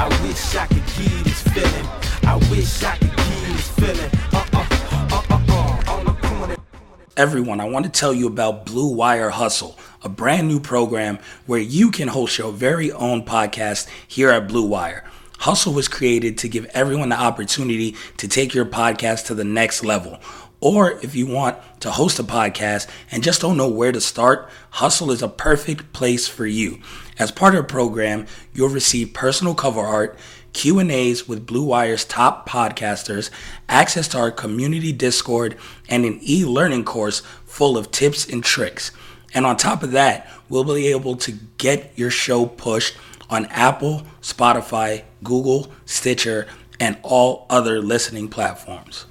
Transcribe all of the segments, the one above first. I wish I could give this feeling. I wish I could keep feeling. Everyone, I want to tell you about Blue Wire Hustle, a brand new program where you can host your very own podcast here at Blue Wire. Hustle was created to give everyone the opportunity to take your podcast to the next level. Or if you want to host a podcast and just don't know where to start, Hustle is a perfect place for you. As part of the program, you'll receive personal cover art, Q&As with Blue Wire's top podcasters, access to our community Discord, and an e-learning course full of tips and tricks. And on top of that, we'll be able to get your show pushed on Apple, Spotify, Google, Stitcher, and all other listening platforms.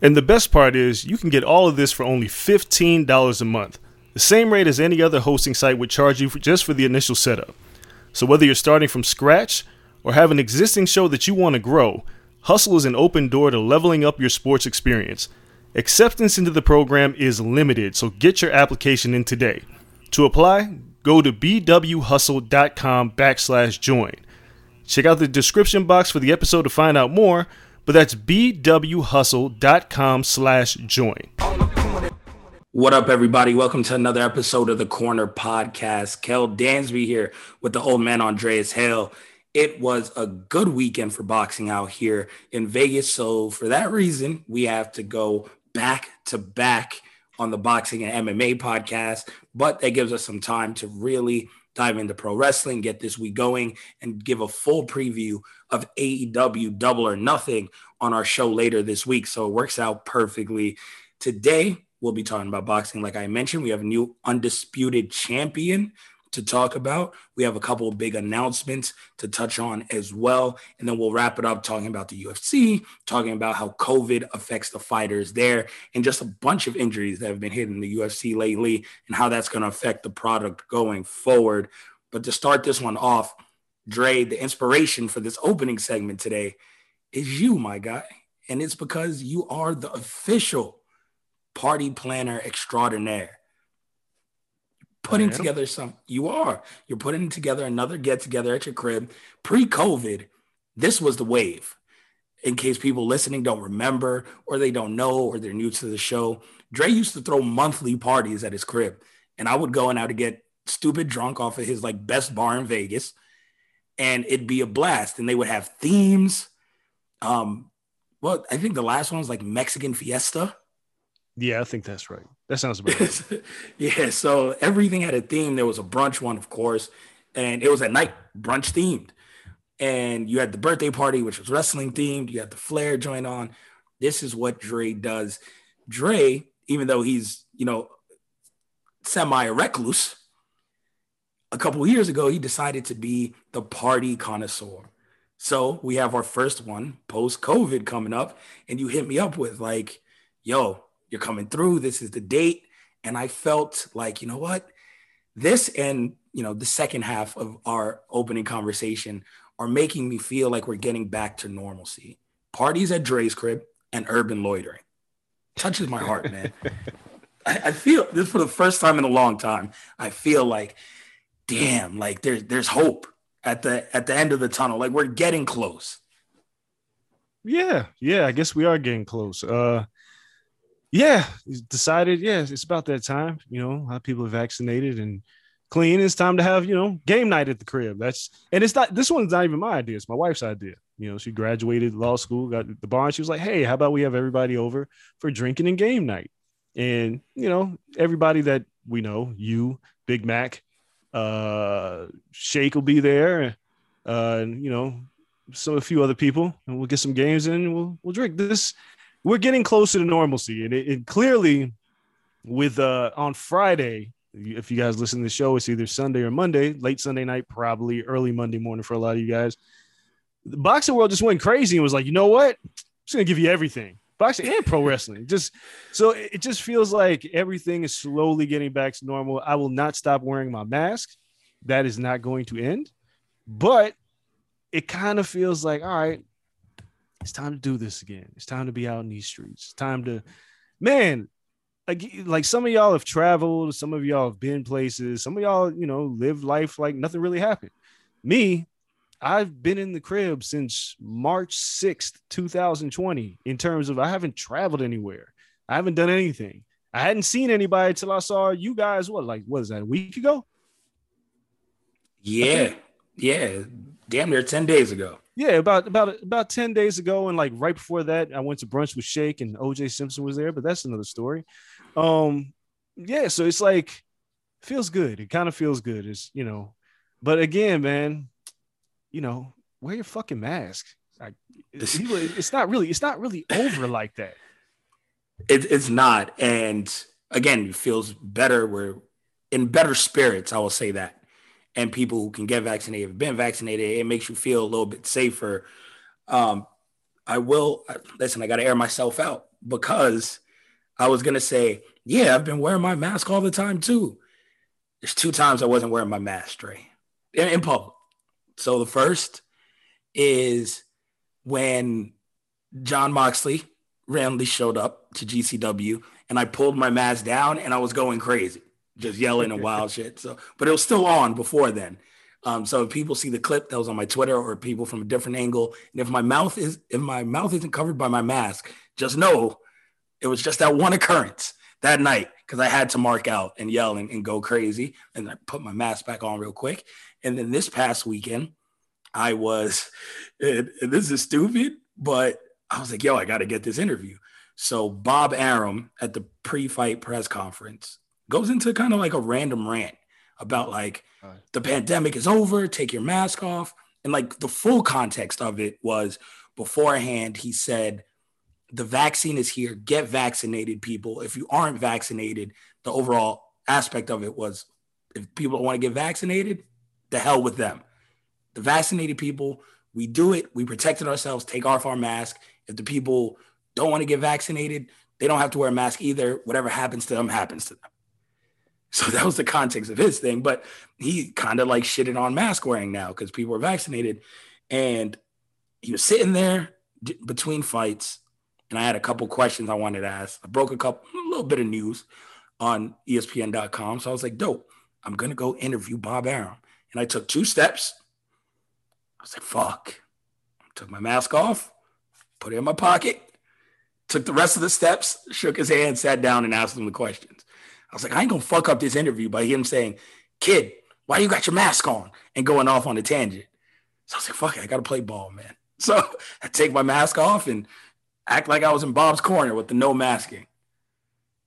And the best part is you can get all of this for only $15 a month, the same rate as any other hosting site would charge you for just for the initial setup. So whether you're starting from scratch or have an existing show that you want to grow, Hustle is an open door to leveling up your sports experience. Acceptance into the program is limited, so get your application in today. To apply, go to bwhustle.com/join. Check out the description box for the episode to find out more, but that's bwhustle.com/join. What up, everybody? Welcome to another episode of the Corner Podcast. Kel Dansby here with the old man Andreas Hale. It was a good weekend for boxing out here in Vegas. So for that reason, we have to go back to back on the boxing and MMA podcast. But that gives us some time to really dive into pro wrestling, get this week going, and give a full preview of AEW Double or Nothing on our show later this week. So it works out perfectly. Today, we'll be talking about boxing. Like I mentioned, we have a new undisputed champion to talk about. We have a couple of big announcements to touch on as well. And then we'll wrap it up talking about the UFC, talking about how COVID affects the fighters there, and just a bunch of injuries that have been hitting the UFC lately and how that's going to affect the product going forward. But to start this one off, Dre, the inspiration for this opening segment today is you, my guy. And it's because you are the official party planner extraordinaire. You're putting together another get together at your crib. Pre-COVID, this was the wave. In case people listening don't remember, or they don't know, or they're new to the show, Dre used to throw monthly parties at his crib, and I would go in out to get stupid drunk off of his like best bar in Vegas, and it'd be a blast. And they would have themes. Well, I think the last one was like Mexican Fiesta. Yeah, I think that's right. That sounds about right. Yeah, so everything had a theme. There was a brunch one, of course, and it was at night, brunch themed. And you had the birthday party, which was wrestling themed. You had the Flair joint on. This is what Dre does. Dre, even though he's, you know, semi-recluse, a couple of years ago, he decided to be the party connoisseur. So we have our first one post-COVID coming up, and you hit me up with like, yo, you're coming through. This is the date. And I felt like, you know what? This and, you know, the second half of our opening conversation are making me feel like we're getting back to normalcy. Parties at Dre's crib and urban loitering. Touches my heart, man. I feel this for the first time in a long time. I feel like, damn, like there's hope at the end of the tunnel. Like we're getting close. Yeah, I guess we are getting close. It's about that time. You know, a lot of people are vaccinated and clean. It's time to have, you know, game night at the crib. This one's not even my idea. It's my wife's idea. You know, she graduated law school, got the bar, and she was like, hey, how about we have everybody over for drinking and game night? And, you know, everybody that we know, you, Big Mac, Shake will be there, and, you know, a few other people, and we'll get some games in and we'll drink this. We're getting closer to normalcy. And it clearly with on Friday, if you guys listen to the show, it's either Sunday or Monday, late Sunday night, probably early Monday morning for a lot of you guys. The boxing world just went crazy and was like, you know what? I'm just going to give you everything. Boxing and pro wrestling. It just feels like everything is slowly getting back to normal. I will not stop wearing my mask. That is not going to end. But it kind of feels like, all right, it's time to do this again. It's time to be out in these streets. It's time to, man, like some of y'all have traveled. Some of y'all have been places. Some of y'all, you know, live life like nothing really happened. Me, I've been in the crib since March 6th, 2020, in terms of I haven't traveled anywhere. I haven't done anything. I hadn't seen anybody until I saw you guys, what is that, a week ago? Yeah. Damn near 10 days ago. Yeah, about 10 days ago. And like right before that, I went to brunch with Shake and OJ Simpson was there, but that's another story. So it's like, feels good. It kind of feels good. It's, you know, but again, man, you know, wear your fucking mask. It's not really over like that. It's not. And again, it feels better. We're in better spirits. I will say that. And people who can get vaccinated have been vaccinated. It makes you feel a little bit safer. I got to air myself out because I was going to say, yeah, I've been wearing my mask all the time too. There's 2 times I wasn't wearing my mask, Dre, in public. So the first is when Jon Moxley randomly showed up to GCW and I pulled my mask down and I was going crazy. Just yelling and wild shit. So, but it was still on before then. So if people see the clip that was on my Twitter or people from a different angle, and if my mouth isn't covered by my mask, just know it was just that one occurrence that night because I had to mark out and yell and go crazy. And I put my mask back on real quick. And then this past weekend, this is stupid, but I was like, yo, I got to get this interview. So Bob Arum at the pre-fight press conference goes into kind of like a random rant about like the pandemic is over, take your mask off. And like the full context of it was beforehand, he said, the vaccine is here, get vaccinated people. If you aren't vaccinated, the overall aspect of it was if people don't want to get vaccinated, the hell with them. The vaccinated people, we do it. We protected ourselves, take off our mask. If the people don't want to get vaccinated, they don't have to wear a mask either. Whatever happens to them, happens to them. So that was the context of his thing, but he kind of like shitted on mask wearing now because people are vaccinated. And he was sitting there between fights, and I had a couple questions I wanted to ask. I broke a little bit of news on ESPN.com. So I was like, dope, I'm going to go interview Bob Arum. And I took 2 steps. I was like, fuck. I took my mask off, put it in my pocket, took the rest of the steps, shook his hand, sat down, and asked him the questions. I was like, I ain't gonna fuck up this interview by him saying, kid, why you got your mask on? And going off on a tangent. So I was like, fuck it, I gotta play ball, man. So I take my mask off and act like I was in Bob's corner with the no masking.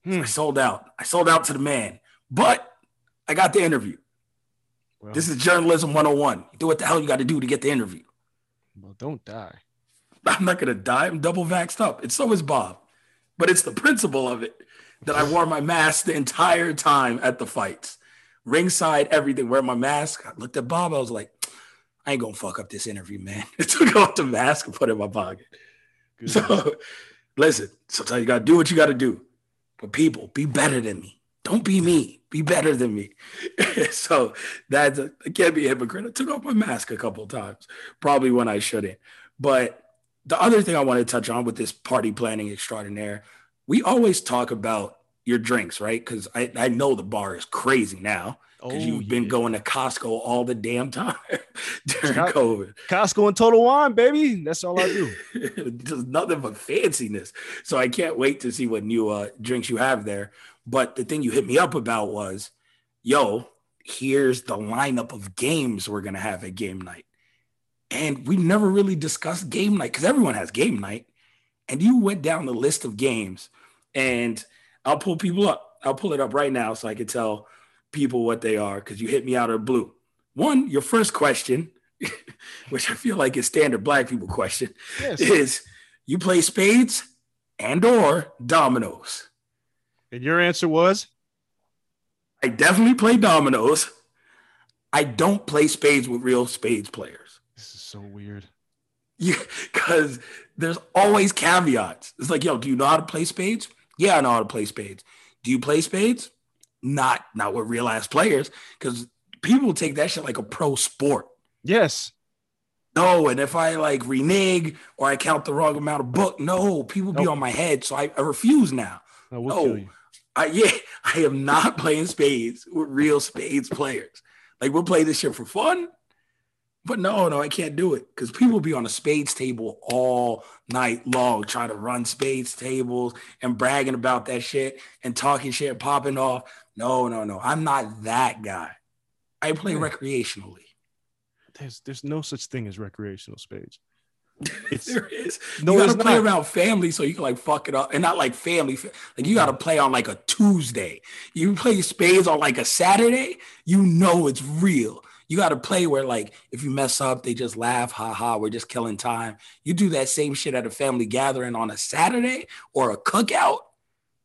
So I sold out. I sold out to the man, but I got the interview. Well, this is journalism 101. Do what the hell you gotta do to get the interview. Well, don't die. I'm not gonna die. I'm double vaxxed up. And so is Bob. But it's the principle of it. That I wore my mask the entire time at the fights. Ringside, everything, wear my mask. I looked at Bob, I was like, I ain't gonna fuck up this interview, man. I took off the mask and put it in my pocket. Good. So, listen, sometimes you gotta do what you gotta do. But people, be better than me. Don't be me, be better than me. So I can't be a hypocrite. I took off my mask a couple of times, probably when I shouldn't. But the other thing I wanna touch on with this party planning extraordinaire, we always talk about your drinks, right? Because I know the bar is crazy now because you've been going to Costco all the damn time during COVID. Costco and Total Wine, baby. That's all I do. Just nothing but fanciness. So I can't wait to see what new drinks you have there. But the thing you hit me up about was, yo, here's the lineup of games we're going to have at game night. And we never really discussed game night because everyone has game night. And you went down the list of games, and I'll pull people up. I'll pull it up right now so I can tell people what they are, because you hit me out of the blue. One, your first question, which I feel like is standard black people question, yes, is you play spades and or dominoes. And your answer was? I definitely play dominoes. I don't play spades with real spades players. This is so weird. Because there's always caveats. It's like, yo, do you know how to play spades? Yeah, I know how to play spades. Do you play spades? Not with real ass players, because people take that shit like a pro sport. Yes. No, and if I like renege or I count the wrong amount of book, no, people be on my head. So I refuse now. No, we'll kill you. I am not playing spades with real spades players. Like, we'll play this shit for fun. But no, I can't do it, because people be on a spades table all night long trying to run spades tables and bragging about that shit and talking shit, popping off. No. I'm not that guy. I play recreationally. There's no such thing as recreational spades. There is. No, you got to play around family so you can like fuck it up. And not like family. Like, you got to play on like a Tuesday. You play spades on like a Saturday, you know it's real. You got to play where, like, if you mess up, they just laugh, ha, we're just killing time. You do that same shit at a family gathering on a Saturday or a cookout,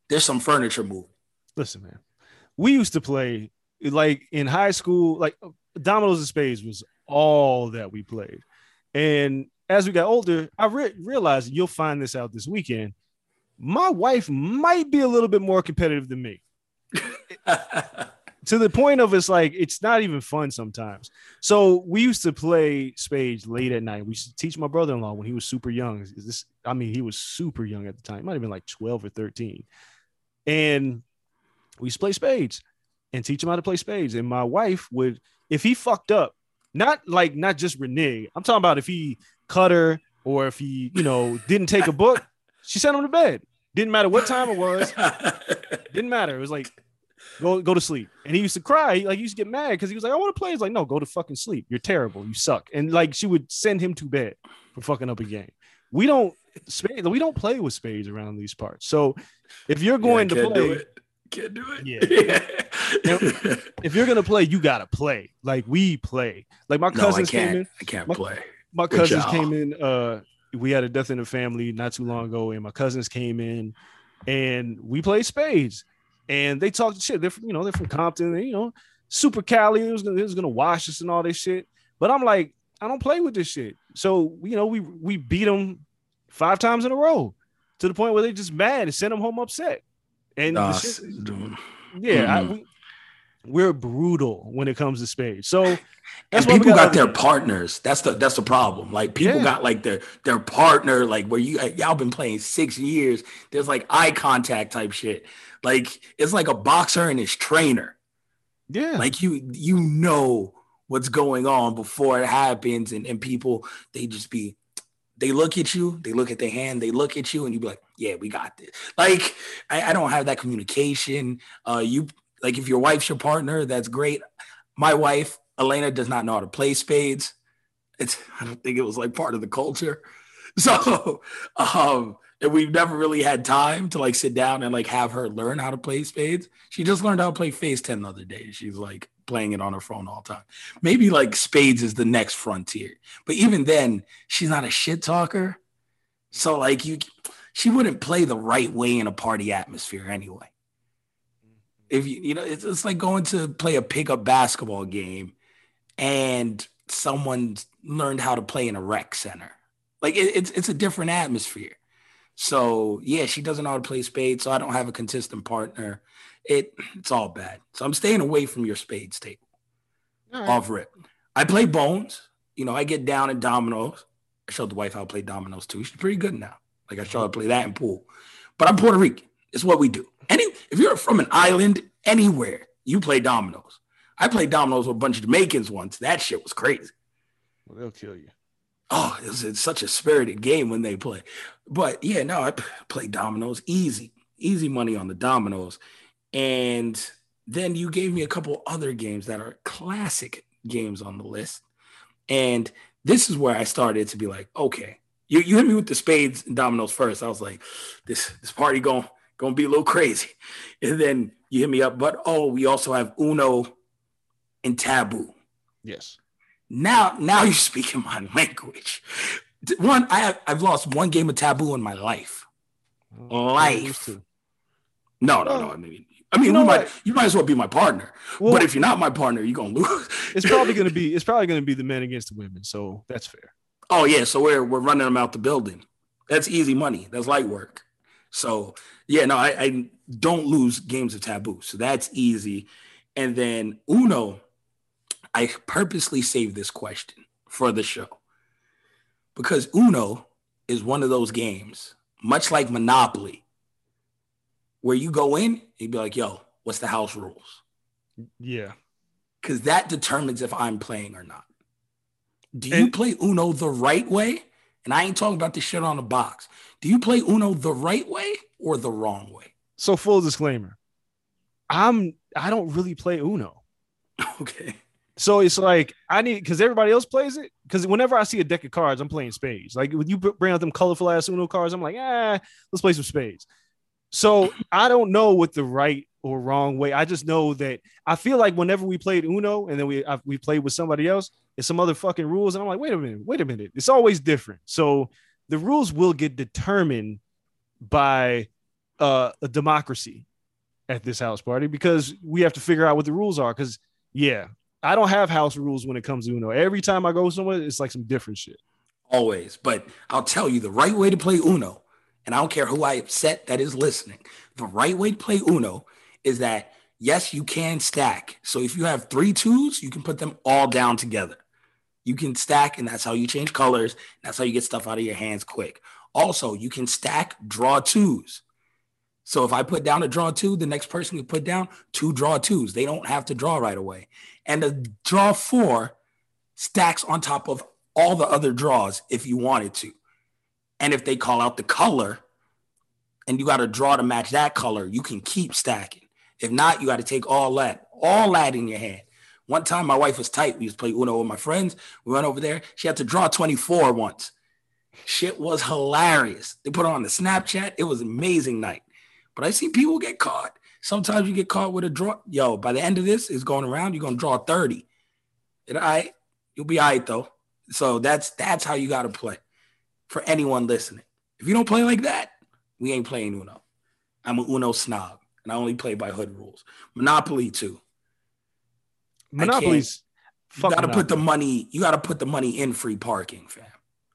there's some furniture moving. Listen, man, we used to play, like, in high school, like, dominoes and spades was all that we played. And as we got older, I realized, you'll find this out this weekend, my wife might be a little bit more competitive than me. To the point of, it's like, it's not even fun sometimes. So we used to play spades late at night. We used to teach my brother-in-law when he was super young. He was super young at the time. He might have been like 12 or 13. And we used to play spades and teach him how to play spades. And my wife would, if he fucked up, not just renege. I'm talking about if he cut her or if he, didn't take a book, she sent him to bed. Didn't matter what time it was. Didn't matter. It was like, Go to sleep. And he used to cry. He used to get mad because he was like, I want to play. It's like, no, go to fucking sleep. You're terrible. You suck. And like, she would send him to bed for fucking up a game. We don't play with spades around these parts. So if you're going to play, can't do it. Yeah. If you're gonna play, you gotta play. Like, we play. Like, my cousins came in. I can't play. My cousins came in. We had a death in the family not too long ago, and my cousins came in, and we played spades. And they talked shit. They're from, they're from Compton. They, super Cali. It was gonna wash us and all this shit. But I'm like, I don't play with this shit. So we beat them 5 times in a row to the point where they just mad and sent them home upset. And we're brutal when it comes to spades. So that's and people got their partners. That's the problem. Like, people got like their partner, like where y'all been playing 6 years. There's like eye contact type shit. Like, it's like a boxer and his trainer. Yeah. Like, you know what's going on before it happens. And people, they look at you, they look at their hand, they look at you, and you be like, yeah, we got this. Like, I don't have that communication. Like, if your wife's your partner, that's great. My wife, Elena, does not know how to play spades. I don't think it was like part of the culture. So, and we've never really had time to like sit down and like have her learn how to play spades. She just learned how to play Phase 10 the other day. She's like playing it on her phone all the time. Maybe like spades is the next frontier. But even then, she's not a shit talker. So like, she wouldn't play the right way in a party atmosphere anyway. If it's like going to play a pickup basketball game and someone learned how to play in a rec center. Like, it's a different atmosphere. So yeah, she doesn't know how to play spades. So I don't have a consistent partner. It's all bad. So I'm staying away from your spades table. All right. Off rip. I play bones. I get down at dominoes. I showed the wife how to play dominoes too. She's pretty good now. Like, I showed her how to play that in pool, but I'm Puerto Rican. It's what we do. If you're from an island anywhere, you play dominoes. I played dominoes with a bunch of Jamaicans once. That shit was crazy. Well, they'll kill you. Oh, it's such a spirited game when they play. But yeah, no, I play dominoes easy money on the dominoes. And then you gave me a couple other games that are classic games on the list. And this is where I started to be like, okay, you hit me with the spades and dominoes first. I was like, this party gonna be a little crazy. And then you hit me up, but we also have Uno and Taboo. Yes. Now you're speaking my language. One, I've lost one game of Taboo in my life. No. I mean, you might as well be my partner. Well, but if you're not my partner, you're gonna lose. It's probably gonna be the men against the women. So that's fair. Oh yeah, so we're running them out the building. That's easy money. That's light work. So yeah, no, I don't lose games of Taboo. So that's easy. And then Uno, I purposely saved this question for the show because Uno is one of those games, much like Monopoly, where you go in and be like, yo, what's the house rules? Yeah. Because that determines if I'm playing or not. Do you play Uno the right way? And I ain't talking about the shit on the box. Do you play Uno the right way or the wrong way? So full disclaimer, I don't really play Uno. Okay. So it's like because everybody else plays it. Because whenever I see a deck of cards, I'm playing spades. Like when you bring out them colorful ass Uno cards, I'm like, let's play some spades. So I don't know what the right or wrong way. I just know that I feel like whenever we played Uno and then we played with somebody else, it's some other fucking rules. And I'm like, wait a minute. It's always different. So the rules will get determined by a democracy at this house party because we have to figure out what the rules are. Because, yeah, I don't have house rules when it comes to Uno. Every time I go somewhere, it's like some different shit. Always. But I'll tell you the right way to play Uno. And I don't care who I upset that is listening. The right way to play Uno is that, yes, you can stack. So if you have 3 twos, you can put them all down together. You can stack, and that's how you change colors. That's how you get stuff out of your hands quick. Also, you can stack draw twos. So if I put down a draw two, the next person can put down 2 draw twos. They don't have to draw right away. And the draw 4 stacks on top of all the other draws if you wanted to. And if they call out the color and you got a draw to match that color, you can keep stacking. If not, you got to take all that in your hand. One time, my wife was tight. We used to play Uno with my friends. We went over there. She had to draw 24 once. Shit was hilarious. They put it on the Snapchat. It was an amazing night. But I see people get caught. Sometimes you get caught with a draw. Yo, by the end of this, it's going around. You're going to draw 30. And you'll be all right, though. So that's how you got to play. For anyone listening, if you don't play like that, we ain't playing Uno. I'm an Uno snob, and I only play by hood rules. Monopoly too. Monopolies. You gotta put the money in free parking, fam.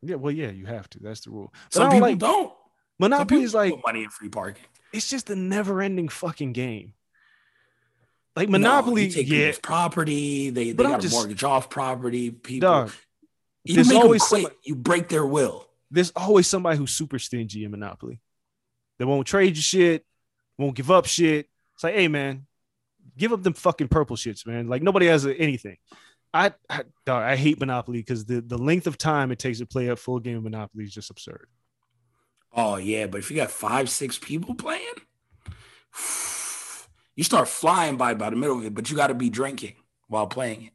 Yeah, well, yeah, you have to. That's the rule. But some people don't. Monopoly's like put money in free parking. It's just a never-ending fucking game. Like Monopoly, you take people's property. They got to mortgage off property. People, dog, you make them quit. You break their will. There's always somebody who's super stingy in Monopoly. They won't trade you shit, won't give up shit. It's like, hey, man, give up them fucking purple shits, man. Like, nobody has anything. I hate Monopoly because the length of time it takes to play a full game of Monopoly is just absurd. Oh, yeah, but if you got 5-6 people playing, you start flying by the middle of it, but you got to be drinking while playing it.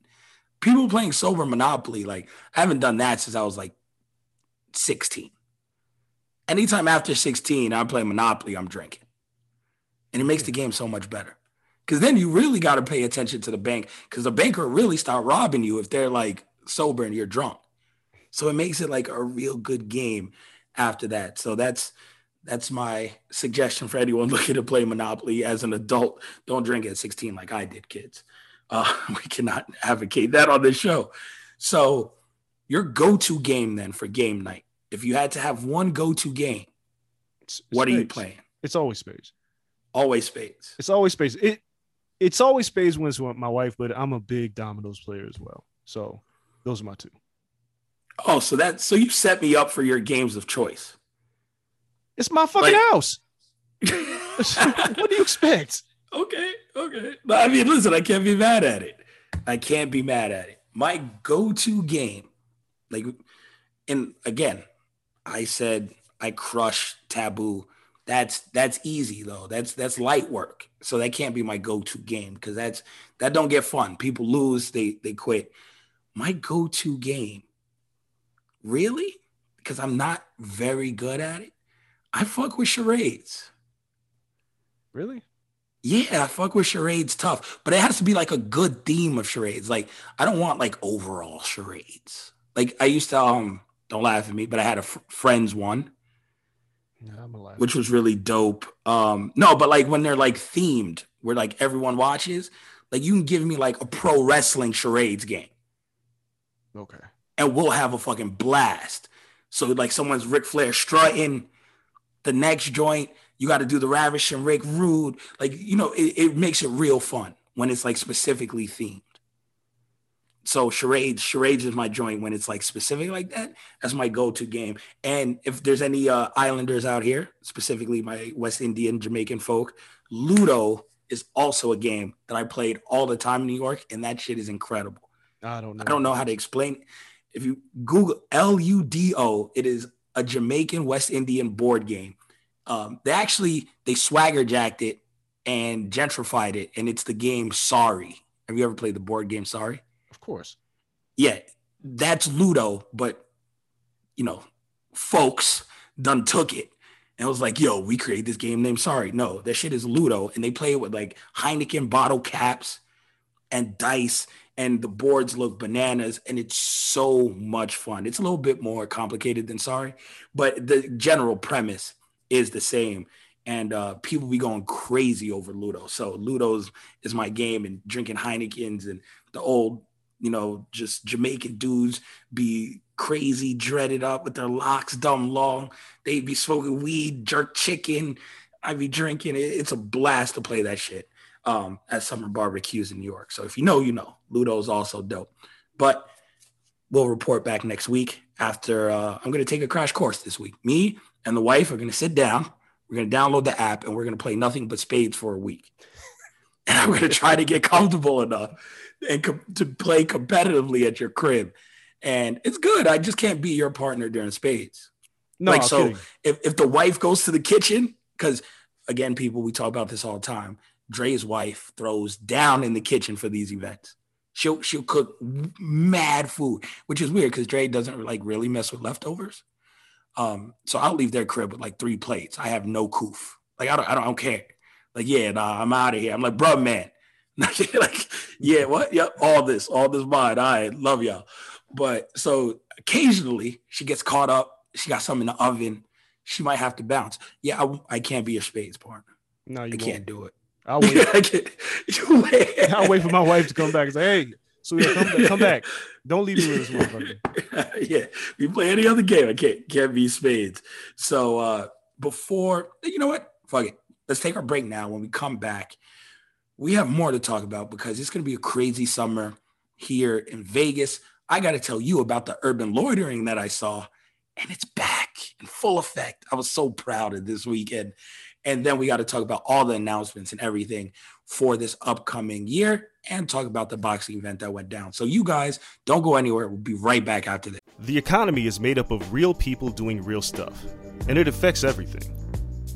People playing sober Monopoly, like, I haven't done that since I was like, 16. Anytime after 16, I play Monopoly, I'm drinking. And it makes the game so much better. Because then you really got to pay attention to the bank because the banker really start robbing you if they're like sober and you're drunk. So it makes it like a real good game after that. So that's my suggestion for anyone looking to play Monopoly as an adult. Don't drink at 16 like I did, kids. We cannot advocate that on this show. So your go-to game then for game night, if you had to have one go-to game, what are you playing? It's always spades. Always spades. It's always spades. It's always spades when it's with my wife, but I'm a big dominoes player as well. So those are my two. Oh, so you set me up for your games of choice. It's my fucking house. What do you expect? Okay. I mean, listen, I can't be mad at it. My go-to game, like, and again, I said I crush Taboo. That's easy though. That's light work. So that can't be my go-to game because that don't get fun. People lose, they quit. My go-to game, really, because I'm not very good at it, I fuck with charades. Really? Yeah, I fuck with charades tough, but it has to be like a good theme of charades. Like, I don't want like overall charades. Like, I used to, don't laugh at me, but I had a Friends one, which was really dope. No, but like when they're like themed where like everyone watches, like you can give me like a pro wrestling charades game. Okay. And we'll have a fucking blast. So like someone's Ric Flair strutting the next joint. You got to do the Ravishing Rick Rude. Like, you know, it makes it real fun when it's like specifically themed. So charades is my joint when it's like specific like that. That's my go-to game. And if there's any Islanders out here, specifically my West Indian, Jamaican folk, Ludo is also a game that I played all the time in New York. And that shit is incredible. I don't know how to explain it. If you Google Ludo, it is a Jamaican West Indian board game. They swagger jacked it and gentrified it, and it's the game Sorry. Have you ever played the board game Sorry? Of course. Yeah, that's Ludo, but you know, folks done took it and it was like, yo, we created this game named Sorry. No, that shit is Ludo, and they play it with like Heineken bottle caps and dice, and the boards look bananas, and it's so much fun. It's a little bit more complicated than Sorry, but the general premise is the same, and people be going crazy over Ludo. So Ludo's is my game, and drinking Heinekens, and the old, you know, just Jamaican dudes be crazy, dreaded up with their locks dumb long. They be smoking weed, jerk chicken. I be drinking. It's a blast to play that shit at summer barbecues in New York. So if you know, you know. Ludo's also dope. But we'll report back next week after I'm going to take a crash course this week. Me and the wife are going to sit down. We're going to download the app, and we're going to play nothing but spades for a week. And I'm going to try to get comfortable enough and to play competitively at your crib. And it's good. I just can't be your partner during spades. No, like, so if the wife goes to the kitchen, because, again, people, we talk about this all the time. Dre's wife throws down in the kitchen for these events. She'll cook mad food, which is weird because Dre doesn't like really mess with leftovers. So I'll leave their crib with like 3 plates. I have no coof. Like, I don't care. Like, yeah, nah, I'm out of here. I'm like, bro, man. Like, yeah, what? Yep. All this mine. All right. Love y'all. But so occasionally she gets caught up. She got something in the oven. She might have to bounce. Yeah. I can't be your spades partner. No, you can't do it. I'll wait. I'll wait for my wife to come back and say, hey, so yeah, come back. Don't leave me with this motherfucker. Yeah. We play any other game. I can't be spades. So before, you know what? Fuck it. Let's take our break now. When we come back, we have more to talk about because it's going to be a crazy summer here in Vegas. I got to tell you about the urban loitering that I saw, and it's back in full effect. I was so proud of this weekend. And then we got to talk about all the announcements and everything for this upcoming year and talk about the boxing event that went down. So you guys don't go anywhere. We'll be right back after this. The economy is made up of real people doing real stuff, and it affects everything,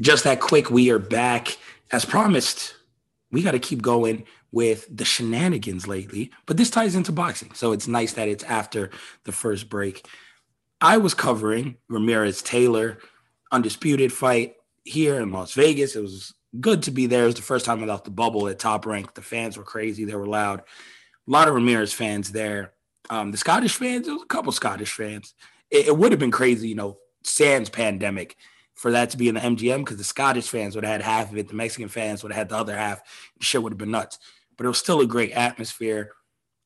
Just that quick, we are back. As promised, we got to keep going with the shenanigans lately, but this ties into boxing. So it's nice that it's after the first break. I was covering Ramirez-Taylor, undisputed fight here in Las Vegas. It was good to be there. It was the first time I left the bubble at Top Rank. The fans were crazy. They were loud. A lot of Ramirez fans there. The Scottish fans, there was a couple Scottish fans. It would have been crazy, you know, sans pandemic, for that to be in the MGM, because the Scottish fans would have had half of it. The Mexican fans would have had the other half. The shit would have been nuts. But it was still a great atmosphere.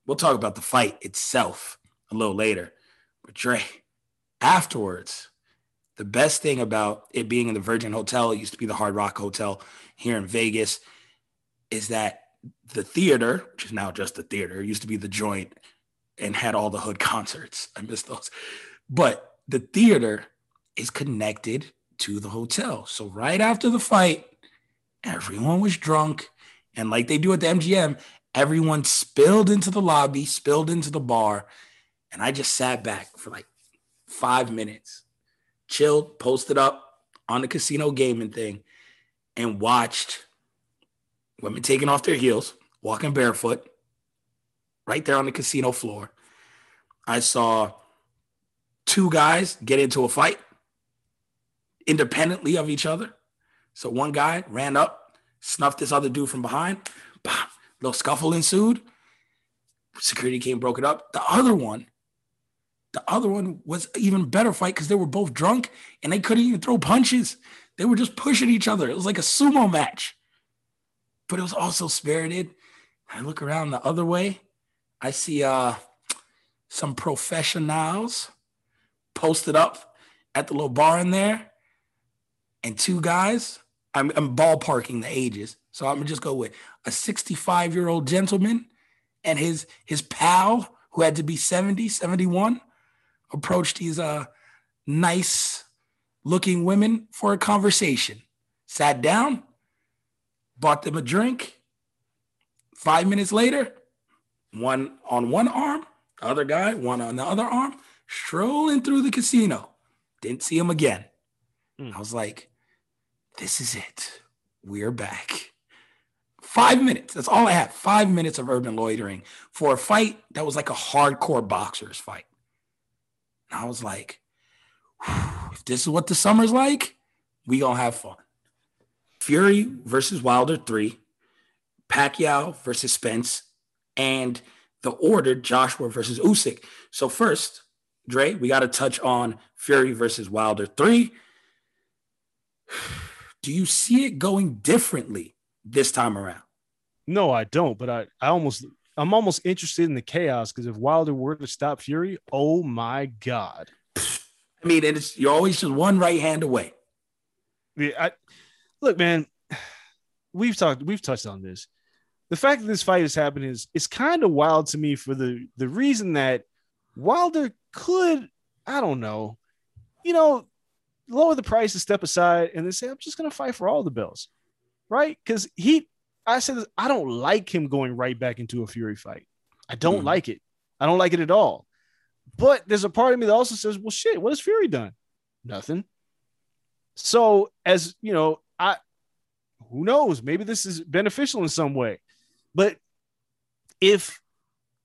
We'll talk about the fight itself a little later. But Dre, afterwards, the best thing about it being in the Virgin Hotel, it used to be the Hard Rock Hotel here in Vegas, is that the theater, which is now just the theater, used to be the Joint and had all the hood concerts. I miss those. But the theater is connected to the hotel. So right after the fight, everyone was drunk. And like they do at the MGM, everyone spilled into the lobby, spilled into the bar. And I just sat back for like 5 minutes, chilled, posted up on the casino gaming thing, and watched women taking off their heels, walking barefoot, right there on the casino floor. I saw two guys get into a fight independently of each other. So one guy ran up, snuffed this other dude from behind. Bah, little scuffle ensued. Security came, broke it up. The other one was an even better fight because they were both drunk and they couldn't even throw punches. They were just pushing each other. It was like a sumo match. But it was also spirited. I look around the other way. I see some professionals posted up at the little bar in there. And two guys, I'm ballparking the ages, so I'm going to just go with a 65-year-old gentleman and his pal, who had to be 70, 71, approached these nice-looking women for a conversation, sat down, bought them a drink. 5 minutes later, one on one arm, the other guy, one on the other arm, strolling through the casino. Didn't see him again. I was like, this is it. We're back. 5 minutes. That's all I had. 5 minutes of urban loitering for a fight that was like a hardcore boxer's fight. And I was like, if this is what the summer's like, we gonna have fun. Fury versus Wilder 3, Pacquiao versus Spence, and the order Joshua versus Usyk. So first, Dre, we got to touch on Fury versus Wilder 3. Do you see it going differently this time around? No, I don't. But I'm almost interested in the chaos, because if Wilder were to stop Fury, oh my God! I mean, and you're always just one right hand away. Yeah, look, man, we've touched on this. The fact that this fight is happening is kind of wild to me for the reason that Wilder could, I don't know, you know, lower the price and step aside and then say, I'm just going to fight for all the belts. Right. Cause I don't like him going right back into a Fury fight. I don't like it. I don't like it at all. But there's a part of me that also says, well, shit, what has Fury done? Nothing. So as you know, who knows, maybe this is beneficial in some way, but if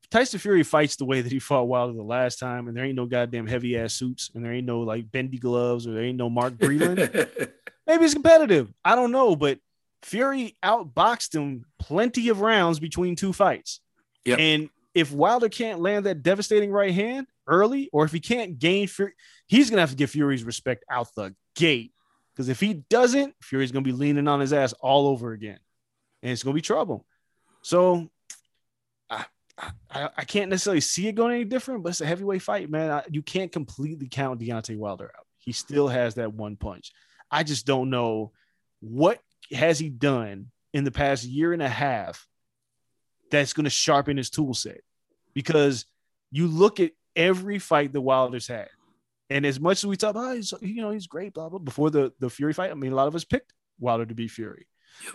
Tyson Fury fights the way that he fought Wilder the last time, and there ain't no goddamn heavy ass suits, and there ain't no like bendy gloves, or there ain't no Mark Breland. Maybe it's competitive. I don't know, but Fury outboxed him plenty of rounds between two fights. Yep. And if Wilder can't land that devastating right hand early, or if he can't gain Fury, he's going to have to give Fury's respect out the gate. Because if he doesn't, Fury's going to be leaning on his ass all over again. And it's going to be trouble. So I can't necessarily see it going any different, but it's a heavyweight fight, man. You can't completely count Deontay Wilder out. He still has that one punch. I just don't know what has he done in the past year and a half that's going to sharpen his tool set. Because you look at every fight the Wilder's had, and as much as we talk, oh, he's, you know, he's great, blah, blah, before the Fury fight, I mean, a lot of us picked Wilder to beat Fury. Yep.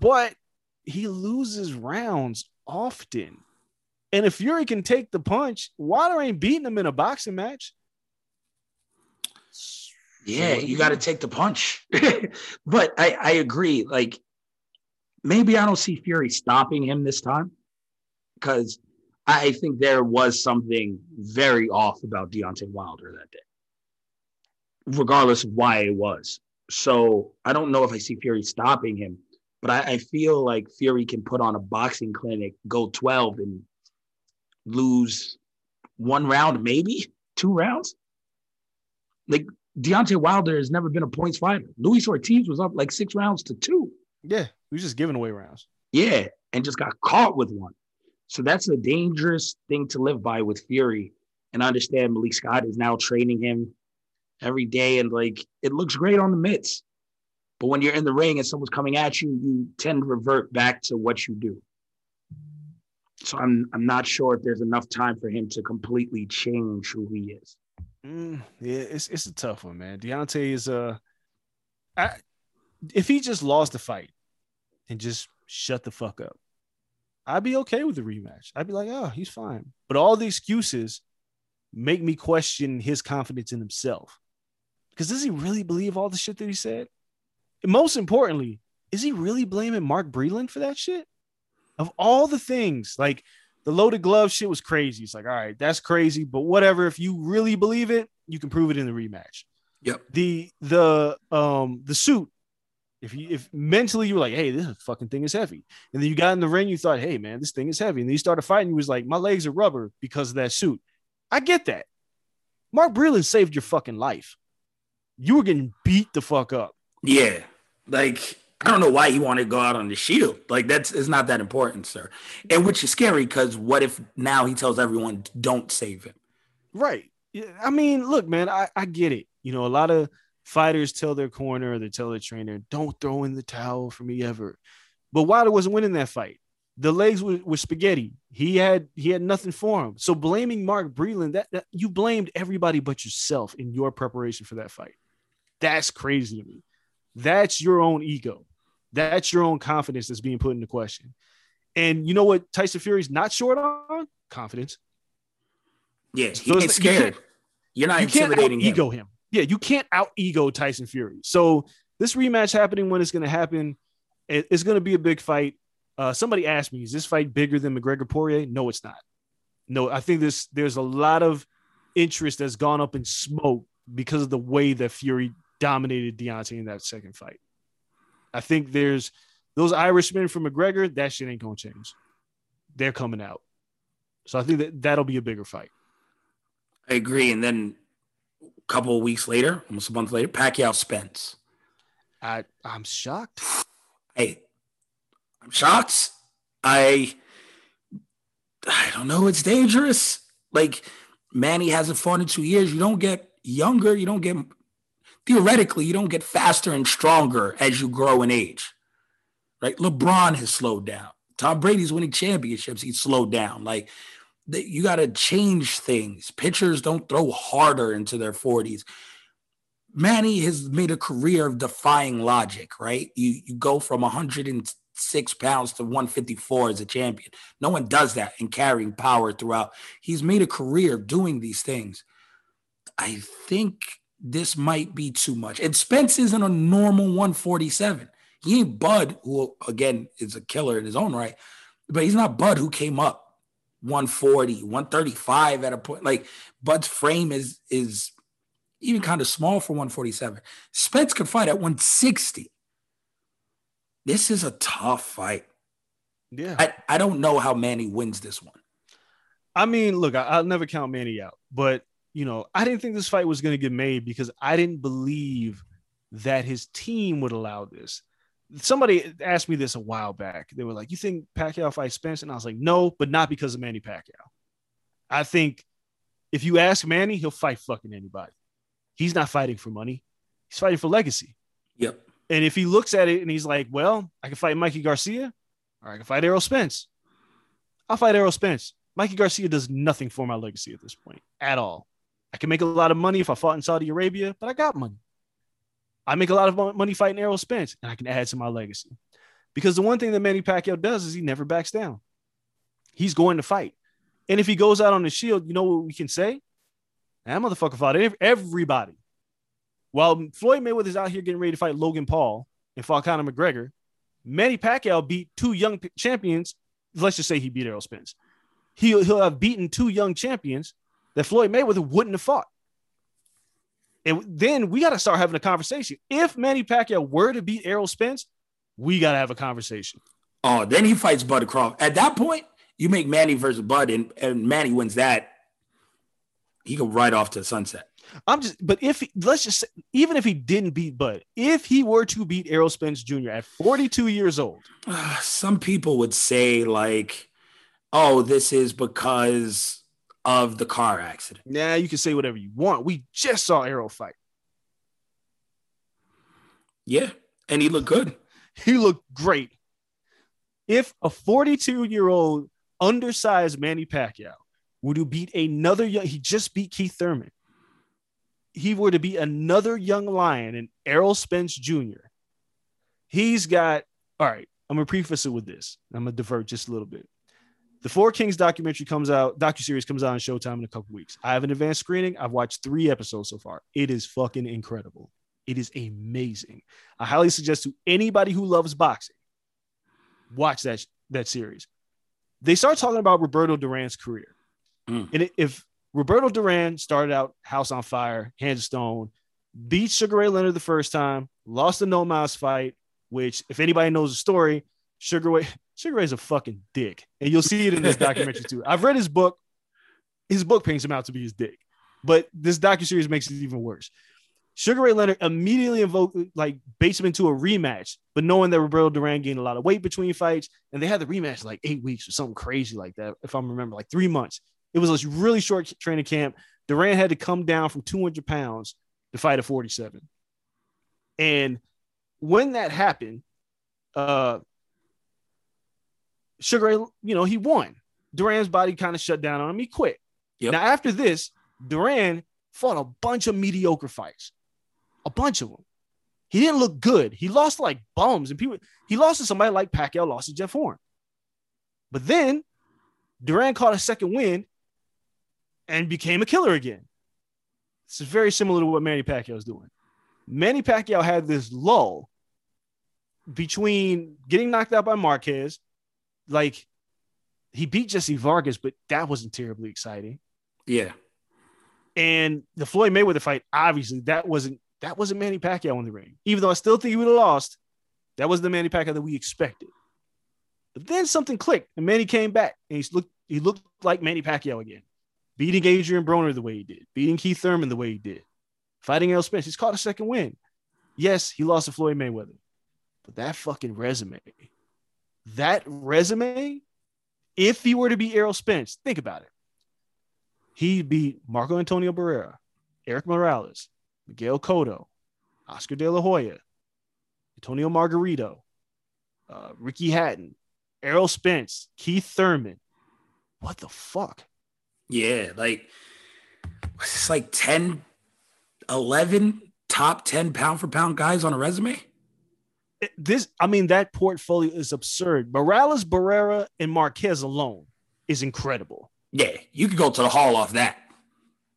But he loses rounds often. And if Fury can take the punch, Wilder ain't beating him in a boxing match. Yeah, you got to take the punch. But I agree. Like, maybe I don't see Fury stopping him this time, because I think there was something very off about Deontay Wilder that day, regardless of why it was. So I don't know if I see Fury stopping him, but I feel like Fury can put on a boxing clinic, go 12, and lose one round, maybe two rounds. Like, Deontay Wilder has never been a points fighter. Luis Ortiz was up like 6 rounds to 2. Yeah, he was just giving away rounds. Yeah, and just got caught with one. So that's a dangerous thing to live by with Fury. And I understand Malik Scott is now training him every day, and like, it looks great on the mitts, but when you're in the ring and someone's coming at you, you tend to revert back to what you do. So I'm not sure if there's enough time for him to completely change who he is. Yeah, it's a tough one, man. Deontay is if he just lost the fight and just shut the fuck up, I'd be okay with the rematch. I'd be like, oh, he's fine. But all the excuses make me question his confidence in himself. Because does he really believe all the shit that he said? And most importantly, is he really blaming Mark Breland for that shit? Of all the things, like, the loaded glove shit was crazy. It's like, all right, that's crazy, but whatever. If you really believe it, you can prove it in the rematch. Yep. The suit. If mentally you were like, hey, this fucking thing is heavy, and then you got in the ring, you thought, hey man, this thing is heavy, and then you started fighting, you was like, my legs are rubber because of that suit. I get that. Mark Breland saved your fucking life. You were getting beat the fuck up. Yeah, like, I don't know why he wanted to go out on the shield. Like, it's not that important, sir. And which is scary, because what if now he tells everyone, don't save him? Right. I mean, look, man, I get it. You know, a lot of fighters tell their corner, or they tell their trainer, don't throw in the towel for me ever. But Wilder wasn't winning that fight. The legs were spaghetti. He had nothing for him. So blaming Mark Breland, that you blamed everybody but yourself in your preparation for that fight. That's crazy to me. That's your own ego. That's your own confidence that's being put into question. And you know what Tyson Fury's not short on? Confidence. Yeah, he's scared. You're not intimidating him. Ego him. Yeah, you can't out-ego Tyson Fury. So this rematch happening when it's going to happen, it's going to be a big fight. Somebody asked me, is this fight bigger than McGregor Poirier? No, it's not. No, I think there's a lot of interest that's gone up in smoke because of the way that Fury dominated Deontay in that second fight. I think there's those Irishmen from McGregor, that shit ain't going to change. They're coming out. So I think that'll be a bigger fight. I agree. And then a couple of weeks later, almost a month later, Pacquiao Spence. I'm shocked. Hey, I'm shocked. I don't know. It's dangerous. Like, Manny hasn't fought in 2 years. You don't get younger. You don't get... Theoretically, you don't get faster and stronger as you grow in age, right? LeBron has slowed down. Tom Brady's winning championships. He's slowed down. Like, you got to change things. Pitchers don't throw harder into their 40s. Manny has made a career of defying logic, right? You go from 106 pounds to 154 as a champion. No one does that, and carrying power throughout. He's made a career of doing these things. I think this might be too much. And Spence isn't a normal 147. He ain't Bud, who, again, is a killer in his own right, but he's not Bud who came up 140, 135 at a point. Like, Bud's frame is even kind of small for 147. Spence could fight at 160. This is a tough fight. Yeah. I don't know how Manny wins this one. I mean, look, I'll never count Manny out, but you know, I didn't think this fight was going to get made because I didn't believe that his team would allow this. Somebody asked me this a while back. They were like, you think Pacquiao fights Spence? And I was like, no, but not because of Manny Pacquiao. I think if you ask Manny, he'll fight fucking anybody. He's not fighting for money. He's fighting for legacy. Yep. And if he looks at it and he's like, well, I can fight Mikey Garcia or I can fight Errol Spence. I'll fight Errol Spence. Mikey Garcia does nothing for my legacy at this point at all. I can make a lot of money if I fought in Saudi Arabia, but I got money. I make a lot of money fighting Errol Spence, and I can add to my legacy. Because the one thing that Manny Pacquiao does is he never backs down. He's going to fight. And if he goes out on the shield, you know what we can say? That motherfucker fought everybody. While Floyd Mayweather's out here getting ready to fight Logan Paul and fought Conor McGregor, Manny Pacquiao beat two young champions. Let's just say he beat Errol Spence. He'll have beaten two young champions that Floyd Mayweather wouldn't have fought. And then we got to start having a conversation. If Manny Pacquiao were to beat Errol Spence, we got to have a conversation. Oh, then he fights Bud Crawford. At that point, you make Manny versus Bud, and Manny wins that. He go right off to the sunset. But if let's just say, even if he didn't beat Bud, if he were to beat Errol Spence Jr. at 42 years old, some people would say like, "Oh, this is because of the car accident." Nah, you can say whatever you want. We just saw Errol fight. Yeah, and he looked good. He looked great. If a 42-year-old undersized Manny Pacquiao were to beat another young, he just beat Keith Thurman. He were to beat another young lion and Errol Spence Jr. He's got, all right, I'm going to preface it with this. I'm going to divert just a little bit. The Four Kings docuseries comes out on Showtime in a couple weeks. I have an advanced screening. I've watched 3 episodes so far. It is fucking incredible. It is amazing. I highly suggest to anybody who loves boxing, watch that series. They start talking about Roberto Duran's career. And if Roberto Duran started out house on fire, hands of stone, beat Sugar Ray Leonard the first time, lost the no-miles fight, which if anybody knows the story, Sugar Ray's a fucking dick. And you'll see it in this documentary too. I've read his book. His book paints him out to be his dick. But this docuseries makes it even worse. Sugar Ray Leonard immediately baits him into a rematch, but knowing that Roberto Duran gained a lot of weight between fights, and they had the rematch like 8 weeks or something crazy like that, if I remember, like 3 months. It was a really short training camp. Duran had to come down from 200 pounds to fight at 47. And when that happened, Sugar Ray, he won. Duran's body kind of shut down on him. He quit. Yep. Now, after this, Duran fought a bunch of mediocre fights. A bunch of them. He didn't look good. He lost like bums and people. He lost to somebody like Pacquiao lost to Jeff Horn. But then Duran caught a second win and became a killer again. This is very similar to what Manny Pacquiao is doing. Manny Pacquiao had this lull between getting knocked out by Marquez. Like he beat Jesse Vargas, but that wasn't terribly exciting. Yeah. And the Floyd Mayweather fight, obviously, that wasn't Manny Pacquiao in the ring. Even though I still think he would have lost, that was the Manny Pacquiao that we expected. But then something clicked, and Manny came back, and he looked like Manny Pacquiao again, beating Adrian Broner the way he did, beating Keith Thurman the way he did, fighting Errol Spence. He's caught a second win. Yes, he lost to Floyd Mayweather, but that fucking resume, if he were to be Errol Spence, think about it. He beat Marco Antonio Barrera, Eric Morales, Miguel Cotto, Oscar De La Hoya, Antonio Margarito, Ricky Hatton, Errol Spence, Keith Thurman. What the fuck? Yeah, it's 10, 11 top 10 pound for pound guys on a resume? That portfolio is absurd. Morales, Barrera, and Marquez alone is incredible. Yeah, you could go to the hall off that.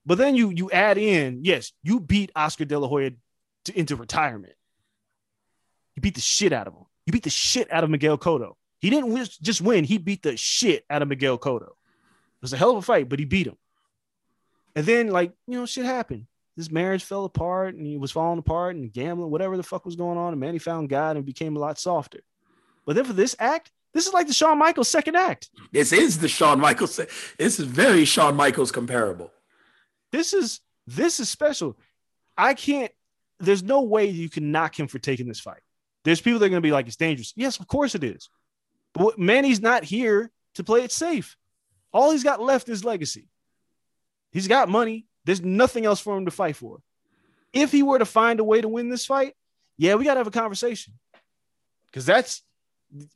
But then you add in, yes, you beat Oscar De La Hoya into retirement. You beat the shit out of him. You beat the shit out of Miguel Cotto. He didn't just win. He beat the shit out of Miguel Cotto. It was a hell of a fight, but he beat him. And then, shit happened. His marriage fell apart, and he was falling apart, and gambling, whatever the fuck was going on, and Manny found God and became a lot softer. But then for this act, this is like the Shawn Michaels second act. This is the Shawn Michaels. This is very Shawn Michaels comparable. This is special. There's no way you can knock him for taking this fight. There's people that are going to be like, it's dangerous. Yes, of course it is. But Manny's not here to play it safe. All he's got left is legacy. He's got money. There's nothing else for him to fight for. if he were to find a way to win this fight, yeah, we got to have a conversation. Because that's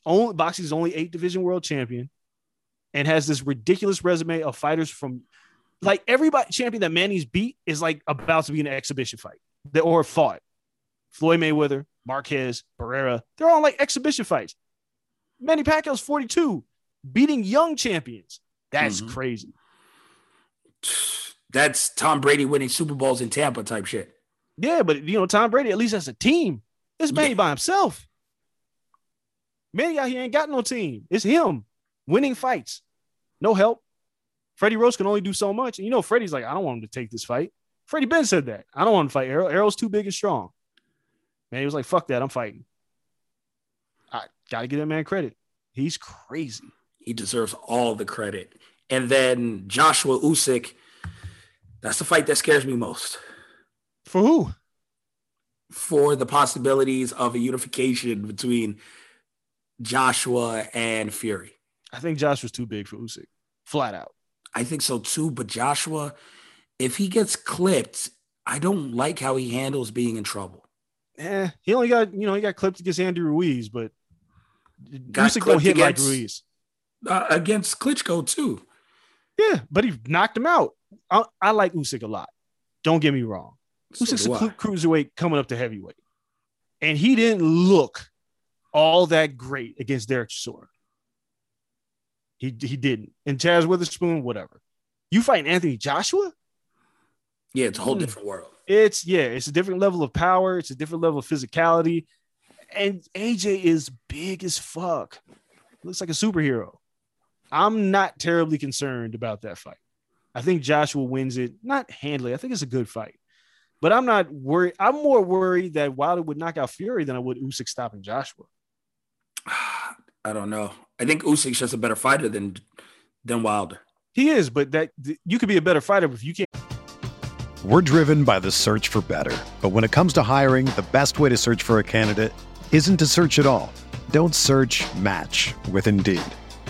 only boxing's only 8 division world champion and has this ridiculous resume of fighters from like everybody champion that Manny's beat is like about to be in an exhibition fight that, or fought. Floyd Mayweather, Marquez, Barrera, they're all like exhibition fights. Manny Pacquiao's 42 beating young champions. That's crazy. That's Tom Brady winning Super Bowls in Tampa type shit. Yeah, but you know, Tom Brady at least has a team. It's Manny by himself. Manny out here ain't got no team. It's him winning fights. No help. Freddie Roach can only do so much. And you know, Freddie's like, I don't want him to take this fight. Freddie Ben said that. I don't want him to fight Errol. Errol's too big and strong. Manny was like, fuck that. I'm fighting. I got to give that man credit. He's crazy. He deserves all the credit. And then Joshua Usyk, that's the fight that scares me most. For who? For the possibilities of a unification between Joshua and Fury. I think Joshua's too big for Usyk, flat out. I think so too, but Joshua, if he gets clipped, I don't like how he handles being in trouble. He only got, you know, he got clipped against Andy Ruiz, but Usyk don't hit against, like Ruiz. Against Klitschko too. Yeah, but he knocked him out. I like Usyk a lot. Don't get me wrong. So Usyk's a cruiserweight coming up to heavyweight. And he didn't look all that great against Derek Chisora. He didn't. And Chaz Witherspoon, whatever. You fighting Anthony Joshua? Yeah, it's a whole different world. It's, yeah, it's a different level of power. It's a different level of physicality. And AJ is big as fuck. Looks like a superhero. I'm not terribly concerned about that fight. I think Joshua wins it. Not handily. I think it's a good fight. But I'm not worried. I'm more worried that Wilder would knock out Fury than I would Usyk stopping Joshua. I don't know. I think Usyk's just a better fighter than Wilder. He is, but that you could be a better fighter if you can't. We're driven by the search for better. But when it comes to hiring, the best way to search for a candidate isn't to search at all. Don't search, match with Indeed.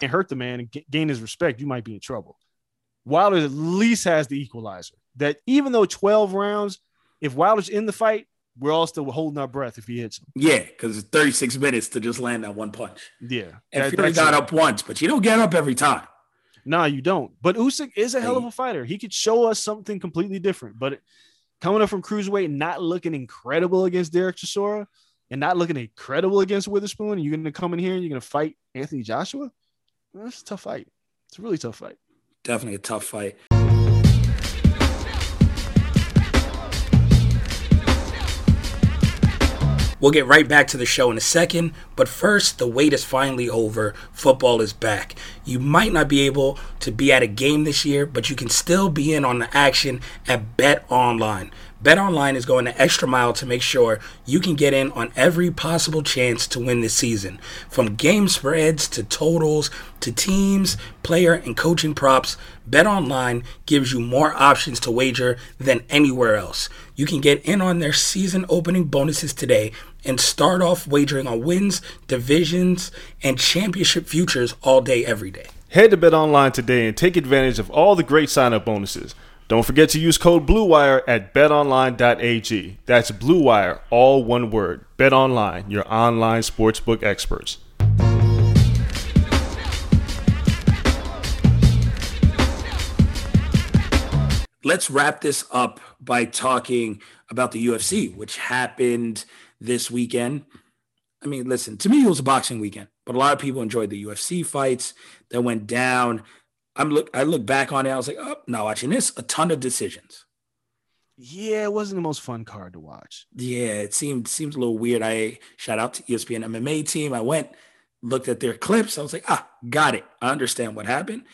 And hurt the man and gain his respect, you might be in trouble. Wilder at least has the equalizer. That even though 12 rounds, if Wilder's in the fight, we're all still holding our breath if he hits him. Yeah, because it's 36 minutes to just land that one punch. Yeah. And Fury got up once, but you don't get up every time. Nah, you don't. But Usyk is a hell of a fighter. He could show us something completely different. But coming up from cruiserweight and not looking incredible against Derek Chisora and not looking incredible against Witherspoon, and you're going to come in here and you're going to fight Anthony Joshua? That's a tough fight. It's a really tough fight. Definitely a tough fight. We'll get right back to the show in a second, but first, the wait is finally over. Football is back. You might not be able to be at a game this year, but you can still be in on the action at BetOnline. BetOnline is going the extra mile to make sure you can get in on every possible chance to win this season. From game spreads to totals to teams, player, and coaching props, BetOnline gives you more options to wager than anywhere else. You can get in on their season opening bonuses today and start off wagering on wins, divisions, and championship futures all day, every day. Head to BetOnline today and take advantage of all the great sign-up bonuses. Don't forget to use code BLUEWIRE at betonline.ag. That's BLUEWIRE, all one word. BetOnline, your online sportsbook experts. Let's wrap this up by talking about the UFC, which happened this weekend. I mean, listen, to me, it was a boxing weekend, but a lot of people enjoyed the UFC fights that went down. I look back on it. I was like, oh, not watching this. A ton of decisions. Yeah, it wasn't the most fun card to watch. Yeah, it seems a little weird. I shout out to ESPN MMA team. I went, looked at their clips. I was like, got it. I understand what happened.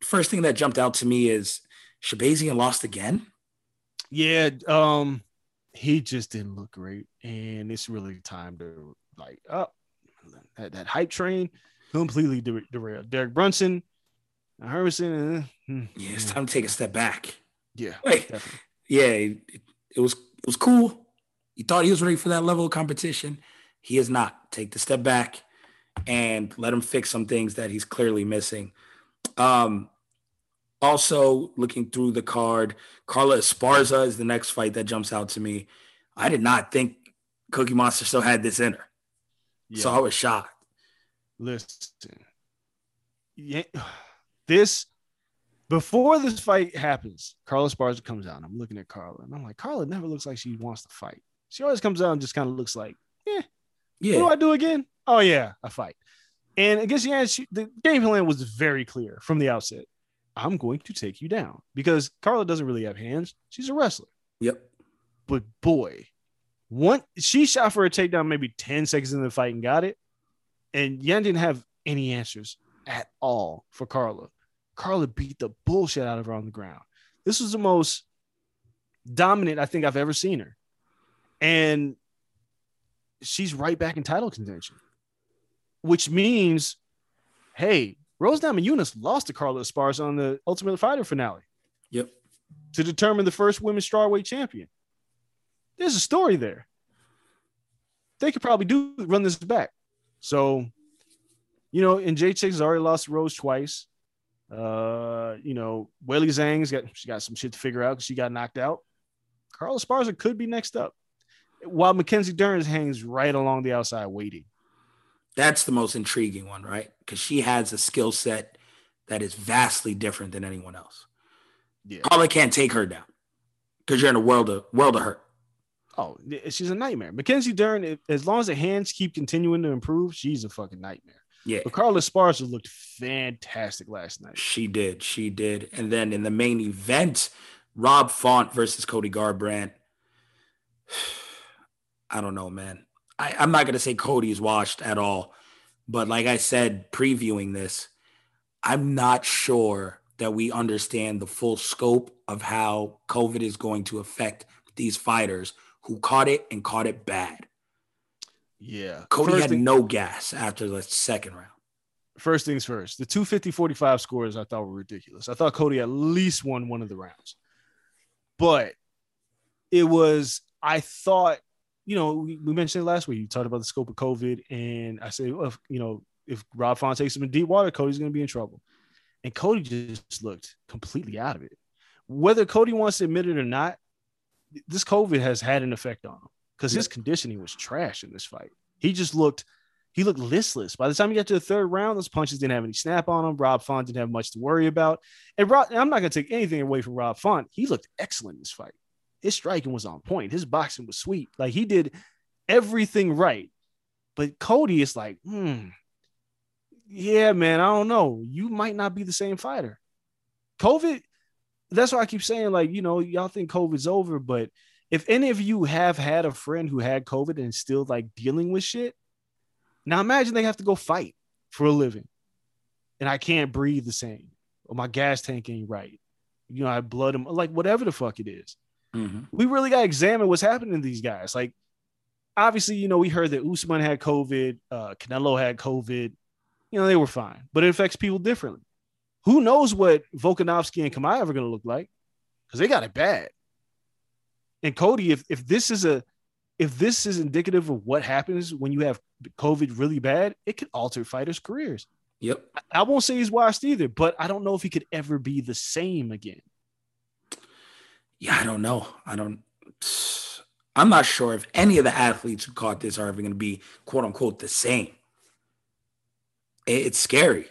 First thing that jumped out to me is Shabazian lost again. Yeah, he just didn't look great, and it's really time to like up that hype train completely derailed. Derek Brunson, Hermanson. Yeah, it's time to take a step back. Yeah, like, definitely. Yeah, it was cool. You thought he was ready for that level of competition. He is not. Take the step back and let him fix some things that he's clearly missing. Also, looking through the card, Carla Esparza is the next fight that jumps out to me. I did not think Cookie Monster still had this in her. Yeah. So I was shocked. Listen, yeah, before this fight happens, Carla Esparza comes out, and I'm looking at Carla, and I'm like, Carla never looks like she wants to fight. She always comes out and just kind of looks like, what do I do again? Oh, yeah, a fight. And I guess, the game plan was very clear from the outset. I'm going to take you down because Carla doesn't really have hands. She's a wrestler. Yep. But boy, she shot for a takedown maybe 10 seconds into the fight and got it. And Yan didn't have any answers at all for Carla. Carla beat the bullshit out of her on the ground. This was the most dominant I think I've ever seen her. And she's right back in title contention, which means, hey, Rose Namajunas lost to Carla Esparza on the Ultimate Fighter finale. Yep. To determine the first women's strawweight champion. There's a story there. They could probably run this back. So, and Jacek has already lost Rose twice. Weili Zhang's got some shit to figure out because she got knocked out. Carla Esparza could be next up. While Mackenzie Dern hangs right along the outside waiting. That's the most intriguing one, right? Because she has a skill set that is vastly different than anyone else. Yeah. Carla can't take her down because you're in a world of hurt. Oh, she's a nightmare. Mackenzie Dern, as long as the hands keep continuing to improve, she's a fucking nightmare. Yeah. But Carla Esparza looked fantastic last night. She did. And then in the main event, Rob Font versus Cody Garbrandt. I don't know, man. I'm not going to say Cody's washed at all, but like I said, previewing this, I'm not sure that we understand the full scope of how COVID is going to affect these fighters who caught it and caught it bad. Yeah. Cody had no gas after the second round. First things first, the 250-45 scores I thought were ridiculous. I thought Cody at least won one of the rounds, but we mentioned it last week. You talked about the scope of COVID, and I said, well, if Rob Font takes him in deep water, Cody's going to be in trouble. And Cody just looked completely out of it. Whether Cody wants to admit it or not, this COVID has had an effect on him because his conditioning was trash in this fight. He looked listless. By the time he got to the third round, those punches didn't have any snap on him. Rob Font didn't have much to worry about. And I'm not going to take anything away from Rob Font. He looked excellent in this fight. His striking was on point. His boxing was sweet. Like, he did everything right. But Cody is like, yeah, man, I don't know. You might not be the same fighter. COVID, that's why I keep saying, like, y'all think COVID's over, but if any of you have had a friend who had COVID and still, like, dealing with shit, now imagine they have to go fight for a living. And I can't breathe the same. Or my gas tank ain't right. I have blood, like, whatever the fuck it is. Mm-hmm. We really got to examine what's happening to these guys. Like, obviously, we heard that Usman had COVID, Canelo had COVID. They were fine, but it affects people differently. Who knows what Volkanovski and Kamaev are going to look like? Because they got it bad. And Cody, if this is indicative of what happens when you have COVID really bad, it could alter fighters' careers. Yep. I won't say he's washed either, but I don't know if he could ever be the same again. Yeah, I don't know. I'm not sure if any of the athletes who caught this are ever going to be, quote unquote, the same. It's scary.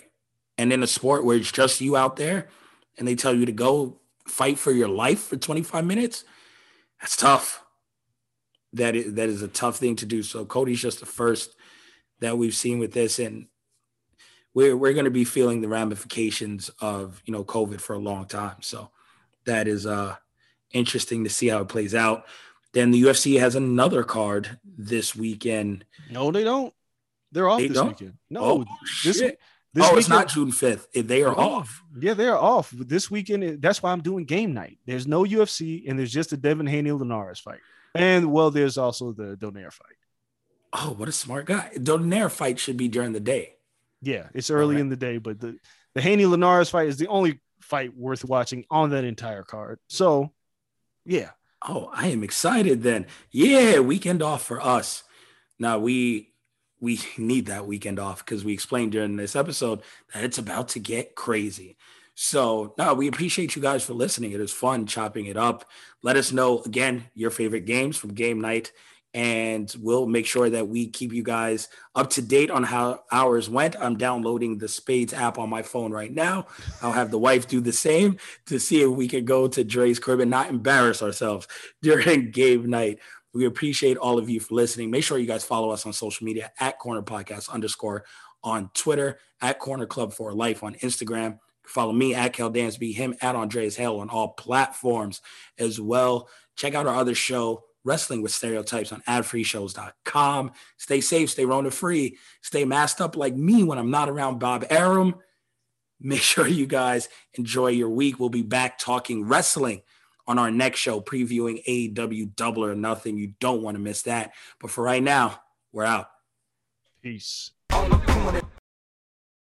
And in a sport where it's just you out there and they tell you to go fight for your life for 25 minutes, That's tough. That is a tough thing to do. So Cody's just the first that we've seen with this, and we're going to be feeling the ramifications of, you know, COVID for a long time. So that is interesting to see how it plays out. Then the UFC has another card this weekend. No, they don't. They're off this weekend. No, this weekend, it's not June 5th. They are off. Yeah, they are off. This weekend, that's why I'm doing game night. There's no UFC, and there's just the Devin Haney-Linares fight. And, well, there's also the Donaire fight. Oh, what a smart guy. Donaire fight should be during the day. Yeah, it's early in the day, but the Haney-Linares fight is the only fight worth watching on that entire card. So, yeah. Oh, I am excited then. Yeah, weekend off for us. Now, we need that weekend off because we explained during this episode that it's about to get crazy. So, no, we appreciate you guys for listening. It is fun chopping it up. Let us know, again, your favorite games from game night, and we'll make sure that we keep you guys up to date on how ours went. I'm downloading the Spades app on my phone right now. I'll have the wife do the same to see if we can go to Dre's crib and not embarrass ourselves during game night. We appreciate all of you for listening. Make sure you guys follow us on social media at @CornerPodcast_ on Twitter, at @CornerClub4Life on Instagram. Follow me at Kel Dansby, him at Andreas Hale on all platforms as well. Check out our other show, Wrestling with Stereotypes, on adfreeshows.com. Stay safe, stay Rona free, stay masked up like me when I'm not around Bob Arum. Make sure you guys enjoy your week. We'll be back talking wrestling on our next show, previewing AEW Double or Nothing. You don't want to miss that. But for right now, we're out. Peace.